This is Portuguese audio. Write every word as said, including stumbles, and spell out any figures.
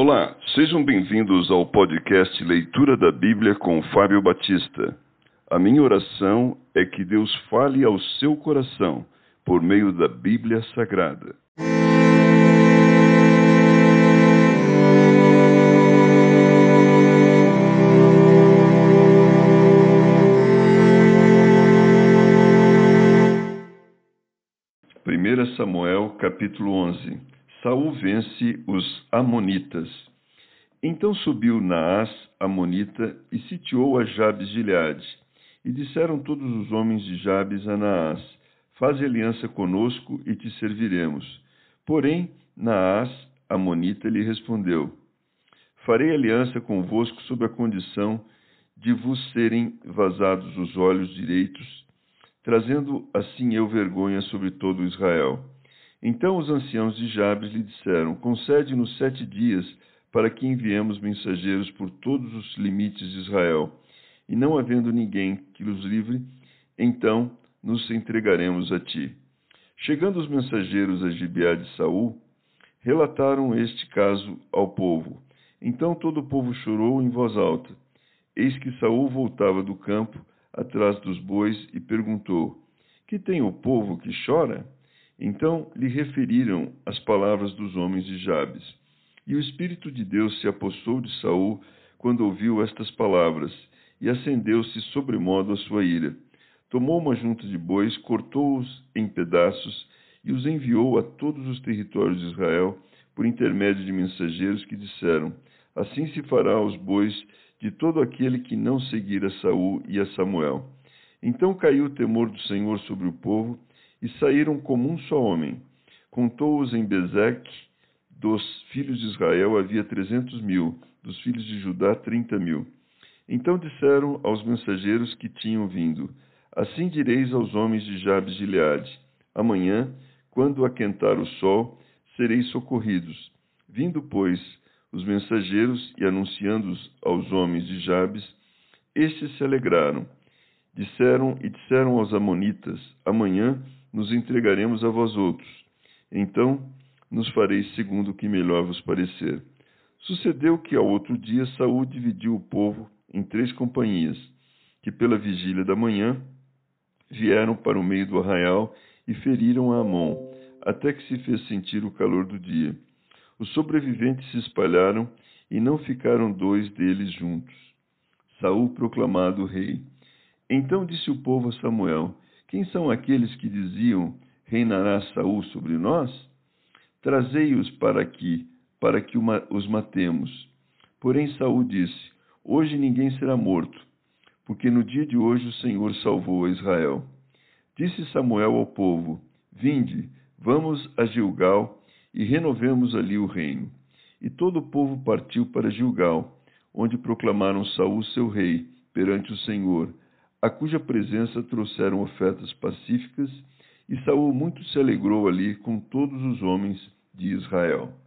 Olá, sejam bem-vindos ao podcast Leitura da Bíblia com Fábio Batista. A minha oração é que Deus fale ao seu coração por meio da Bíblia Sagrada. Primeiro Samuel, capítulo onze. Saul vence os amonitas. Então subiu Naás, amonita, e sitiou a Jabes de Gilade. E disseram todos os homens de Jabes a Naás: Faz aliança conosco e te serviremos. Porém, Naás, amonita, lhe respondeu: Farei aliança convosco sob a condição de vos serem vazados os olhos direitos, trazendo assim eu vergonha sobre todo Israel. Então os anciãos de Jabes lhe disseram: Concede-nos sete dias para que enviemos mensageiros por todos os limites de Israel, e não havendo ninguém que os livre, então nos entregaremos a ti. Chegando os mensageiros a Gibeá de Saul, relataram este caso ao povo. Então todo o povo chorou em voz alta. Eis que Saul voltava do campo atrás dos bois e perguntou: Que tem o povo que chora? Então lhe referiram as palavras dos homens de Jabes. E o Espírito de Deus se apossou de Saul quando ouviu estas palavras, e acendeu-se sobremodo a sua ira. Tomou uma junta de bois, cortou-os em pedaços e os enviou a todos os territórios de Israel por intermédio de mensageiros que disseram: Assim se fará aos bois de todo aquele que não seguir a Saul e a Samuel. Então caiu o temor do Senhor sobre o povo, e saíram como um só homem. Contou-os em Bezeque: dos filhos de Israel havia trezentos mil, dos filhos de Judá trinta mil. Então disseram aos mensageiros que tinham vindo: Assim direis aos homens de Jabes de Gileade: Amanhã, quando aquentar o sol, sereis socorridos. Vindo, pois, os mensageiros e anunciando-os aos homens de Jabes, estes se alegraram. Disseram e disseram aos amonitas: Amanhã nos entregaremos a vós outros. Então nos fareis segundo o que melhor vos parecer. Sucedeu que ao outro dia Saul dividiu o povo em três companhias, que pela vigília da manhã vieram para o meio do arraial e feriram a Amom, até que se fez sentir o calor do dia. Os sobreviventes se espalharam e não ficaram dois deles juntos. Saul proclamado rei. Então disse o povo a Samuel: Quem são aqueles que diziam: Reinará Saul sobre nós? Trazei-os para aqui, para que os matemos. Porém Saul disse: Hoje ninguém será morto, porque no dia de hoje o Senhor salvou a Israel. Disse Samuel ao povo: Vinde, vamos a Gilgal e renovemos ali o reino. E todo o povo partiu para Gilgal, onde proclamaram Saul seu rei perante o Senhor, a cuja presença trouxeram ofertas pacíficas, e Saul muito se alegrou ali com todos os homens de Israel.